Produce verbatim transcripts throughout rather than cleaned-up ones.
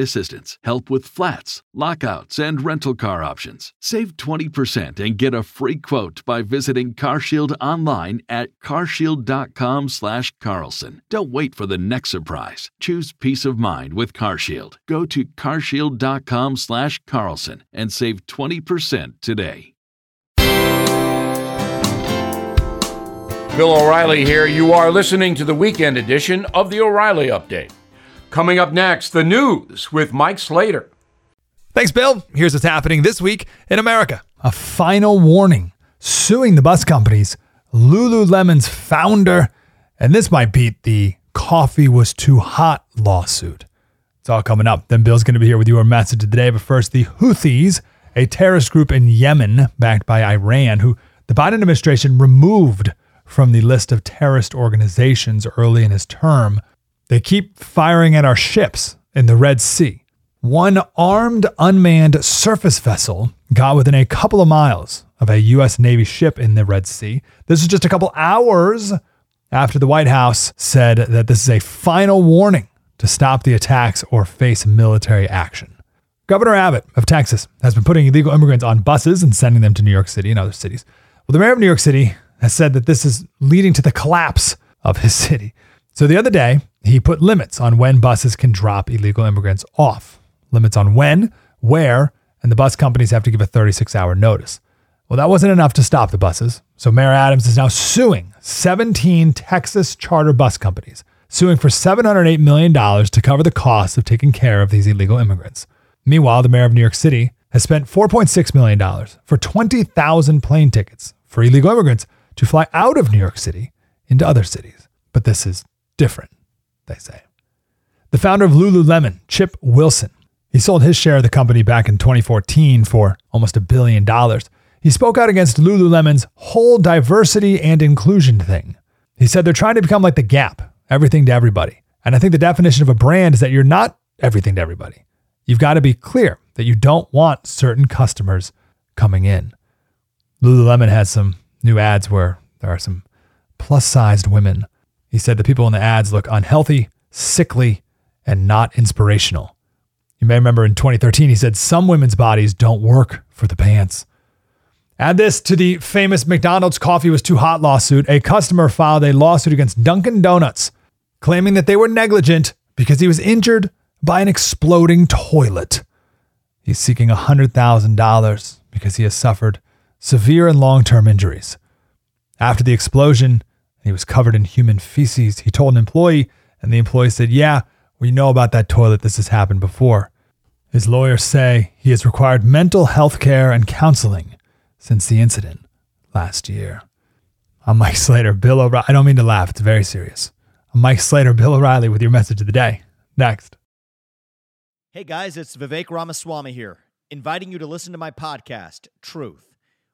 assistance, help with flats, lockouts, and rental car options. Save twenty percent and get a free quote by visiting CarShield online at carshield dot com slash carlson. Don't wait for the next surprise. Choose peace of mind with CarShield. Go to carshield dot com slash carlson and save twenty percent today. Bill O'Reilly here. You are listening to the weekend edition of the O'Reilly Update. Coming up next, the news with Mike Slater. Thanks, Bill. Here's what's happening this week in America. A final warning, suing the bus companies, Lululemon's founder, and this might beat the coffee was too hot lawsuit. It's all coming up. Then Bill's going to be here with your message of the day. But first, the Houthis, a terrorist group in Yemen backed by Iran, who the Biden administration removed from the list of terrorist organizations early in his term. They keep firing at our ships in the Red Sea. One armed unmanned surface vessel got within a couple of miles of a U S Navy ship in the Red Sea. This is just a couple hours after the White House said that this is a final warning to stop the attacks or face military action. Governor Abbott of Texas has been putting illegal immigrants on buses and sending them to New York City and other cities. Well, the mayor of New York City has said that this is leading to the collapse of his city. So the other day, he put limits on when buses can drop illegal immigrants off. Limits on when, where, and the bus companies have to give a thirty-six hour notice. Well, that wasn't enough to stop the buses. So Mayor Adams is now suing seventeen Texas charter bus companies, suing for seven hundred eight million dollars to cover the cost of taking care of these illegal immigrants. Meanwhile, the mayor of New York City has spent four point six million dollars for twenty thousand plane tickets for illegal immigrants to fly out of New York City into other cities. But this is different, they say. The founder of Lululemon, Chip Wilson, he sold his share of the company back in twenty fourteen for almost a billion dollars. He spoke out against Lululemon's whole diversity and inclusion thing. He said they're trying to become like the Gap, everything to everybody. And I think the definition of a brand is that you're not everything to everybody. You've got to be clear that you don't want certain customers coming in. Lululemon has some new ads where there are some plus-sized women. He said the people in the ads look unhealthy, sickly, and not inspirational. You may remember in twenty thirteen, he said some women's bodies don't work for the pants. Add this to the famous McDonald's coffee was too hot lawsuit. A customer filed a lawsuit against Dunkin' Donuts, claiming that they were negligent because he was injured by an exploding toilet. He's seeking one hundred thousand dollars because he has suffered severe and long-term injuries. After the explosion, he was covered in human feces. He told an employee, and the employee said, yeah, we know about that toilet. This has happened before. His lawyers say he has required mental health care and counseling since the incident last year. I'm Mike Slater, Bill O'Reilly. I don't mean to laugh. It's very serious. I'm Mike Slater, Bill O'Reilly with your message of the day. Next. Hey guys, it's Vivek Ramaswamy here, inviting you to listen to my podcast, Truth.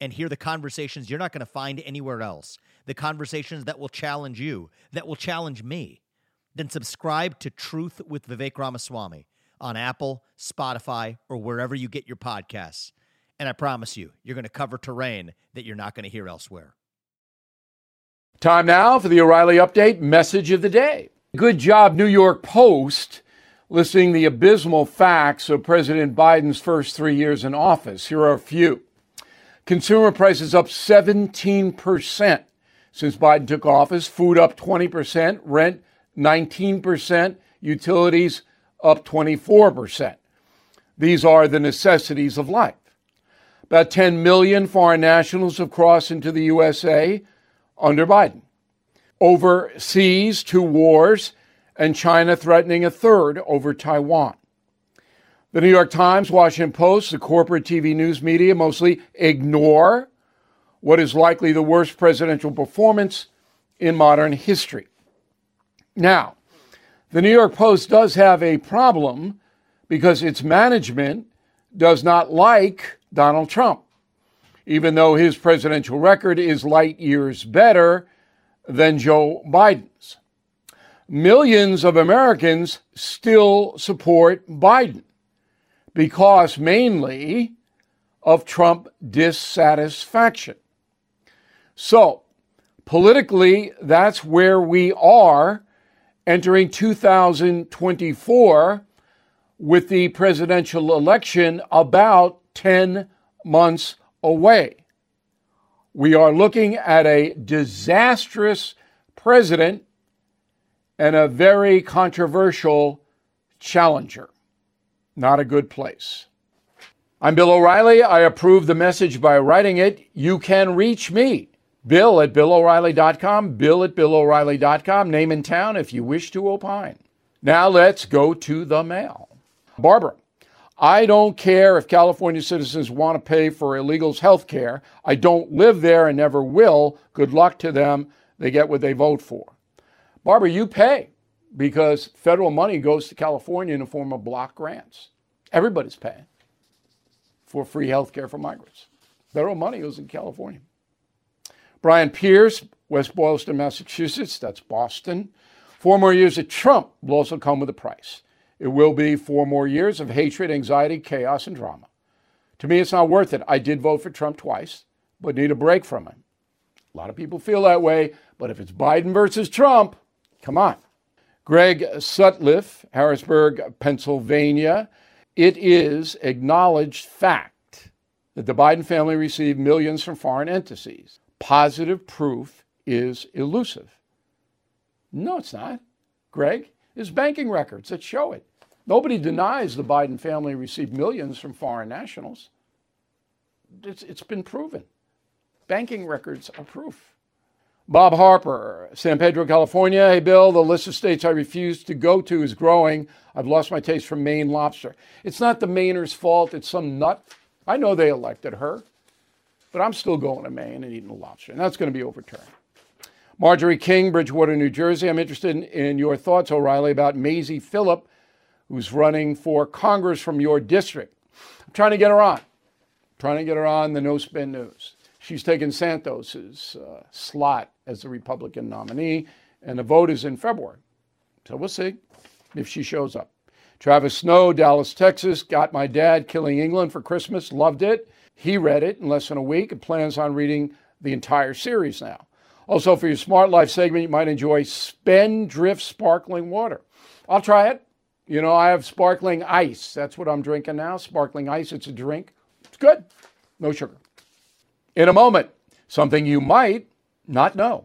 and hear the conversations you're not going to find anywhere else, the conversations that will challenge you, that will challenge me, then subscribe to Truth with Vivek Ramaswamy on Apple, Spotify, or wherever you get your podcasts. And I promise you, you're going to cover terrain that you're not going to hear elsewhere. Time now for the O'Reilly Update message of the day. Good job, New York Post, listing the abysmal facts of President Biden's first three years in office. Here are a few. Consumer prices up seventeen percent since Biden took office. Food up twenty percent, rent nineteen percent, utilities up twenty-four percent. These are the necessities of life. About ten million foreign nationals have crossed into the U S A under Biden. Overseas, two wars, and China threatening a third over Taiwan. The New York Times, Washington Post, the corporate T V news media mostly ignore what is likely the worst presidential performance in modern history. Now, the New York Post does have a problem because its management does not like Donald Trump, even though his presidential record is light years better than Joe Biden's. Millions of Americans still support Biden because mainly of Trump dissatisfaction. So, politically, that's where we are entering two thousand twenty-four with the presidential election about ten months away. We are looking at a disastrous president and a very controversial challenger. Not a good place. I'm Bill O'Reilly. I approve the message by writing it. You can reach me, Bill at Bill O'Reilly dot com, Bill at Bill O'Reilly dot com, name and town if you wish to opine. Now let's go to the mail. Barbara, I don't care if California citizens want to pay for illegals' health care. I don't live there and never will. Good luck to them. They get what they vote for. Barbara, you pay because federal money goes to California in the form of block grants. Everybody's paying for free health care for migrants. Federal money goes to California. Brian Pierce, West Boylston, Massachusetts. That's Boston. Four more years of Trump will also come with a price. It will be four more years of hatred, anxiety, chaos, and drama. To me, it's not worth it. I did vote for Trump twice, but need a break from him. A lot of people feel that way, but if it's Biden versus Trump, come on. Greg Sutliff, Harrisburg, Pennsylvania. It is acknowledged fact that the Biden family received millions from foreign entities. Positive proof is elusive. No, it's not, Greg. There's banking records that show it. Nobody denies the Biden family received millions from foreign nationals. It's, it's been proven. Banking records are proof. Bob Harper, San Pedro, California. Hey, Bill, the list of states I refuse to go to is growing. I've lost my taste for Maine lobster. It's not the Mainer's fault. It's some nut. I know they elected her, but I'm still going to Maine and eating the lobster, and that's going to be overturned. Marjorie King, Bridgewater, New Jersey. I'm interested in, in your thoughts, O'Reilly, about Maisie Phillip, who's running for Congress from your district. I'm trying to get her on. I'm trying to get her on the No Spin News. She's taken Santos's uh, slot as the Republican nominee, and the vote is in February. So we'll see if she shows up. Travis Snow, Dallas, Texas. Got my dad Killing England for Christmas. Loved it. He read it in less than a week and plans on reading the entire series now. Also, for your Smart Life segment, you might enjoy Spendrift Sparkling Water. I'll try it. You know, I have sparkling ice. That's what I'm drinking now, sparkling ice. It's a drink. It's good. No sugar. In a moment, something you might not know.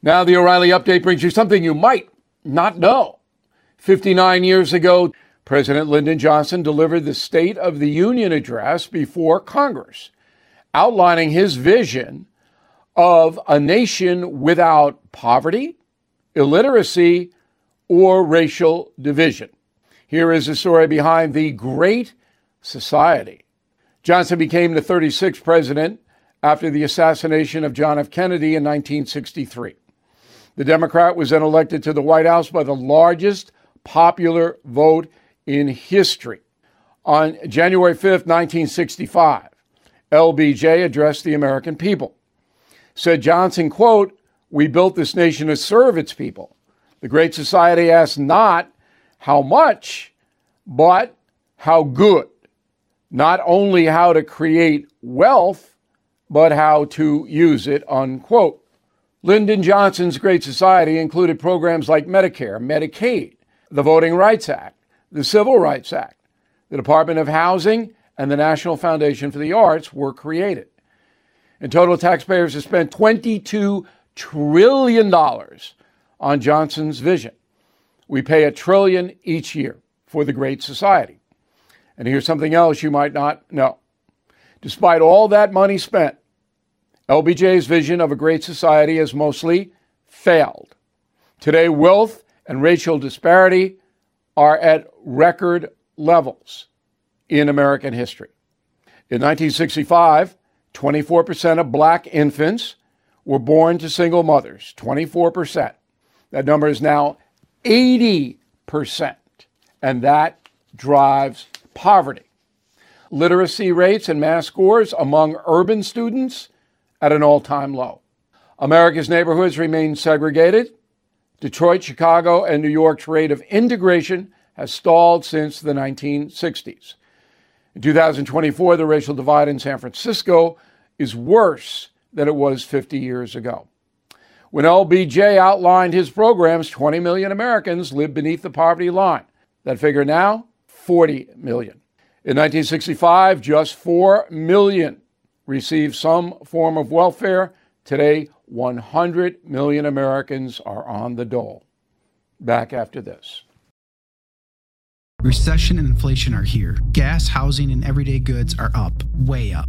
Now the O'Reilly Update brings you something you might not know. fifty-nine years ago, President Lyndon Johnson delivered the State of the Union address before Congress, outlining his vision of a nation without poverty, illiteracy, or racial division. Here is the story behind the Great Society. Johnson became the thirty-sixth president after the assassination of John F. Kennedy in nineteen sixty-three. The Democrat was then elected to the White House by the largest popular vote in history. On January fifth, nineteen sixty-five, L B J addressed the American people. Said Johnson, quote, "We built this nation to serve its people. The Great Society asked not how much, but how good. Not only how to create wealth, but how to use it," unquote. Lyndon Johnson's Great Society included programs like Medicare, Medicaid, the Voting Rights Act, the Civil Rights Act, the Department of Housing, and the National Foundation for the Arts were created. In total, taxpayers have spent twenty-two trillion dollars on Johnson's vision. We pay a trillion each year for the Great Society. And here's something else you might not know. Despite all that money spent, L B J's vision of a great society has mostly failed. Today, wealth and racial disparity are at record levels in American history. In nineteen sixty-five, twenty-four percent of black infants were born to single mothers, twenty-four percent. That number is now eighty percent, and that drives poverty. Literacy rates and math scores among urban students at an all-time low. America's neighborhoods remain segregated. Detroit, Chicago, and New York's rate of integration has stalled since the nineteen sixties. In two thousand twenty-four, the racial divide in San Francisco is worse than it was fifty years ago. When L B J outlined his programs, twenty million Americans lived beneath the poverty line. That figure now, forty million. In nineteen sixty-five, just four million received some form of welfare. Today, one hundred million Americans are on the dole. Back after this. Recession and inflation are here. Gas, housing, and everyday goods are up, way up.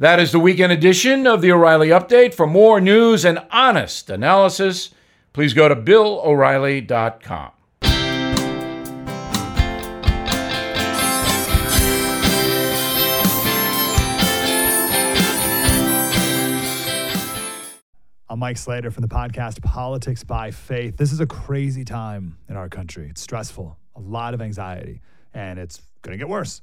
That is the weekend edition of the O'Reilly Update. For more news and honest analysis, please go to bill o'reilly dot com. I'm Mike Slater from the podcast Politics by Faith. This is a crazy time in our country. It's stressful, a lot of anxiety, and it's going to get worse.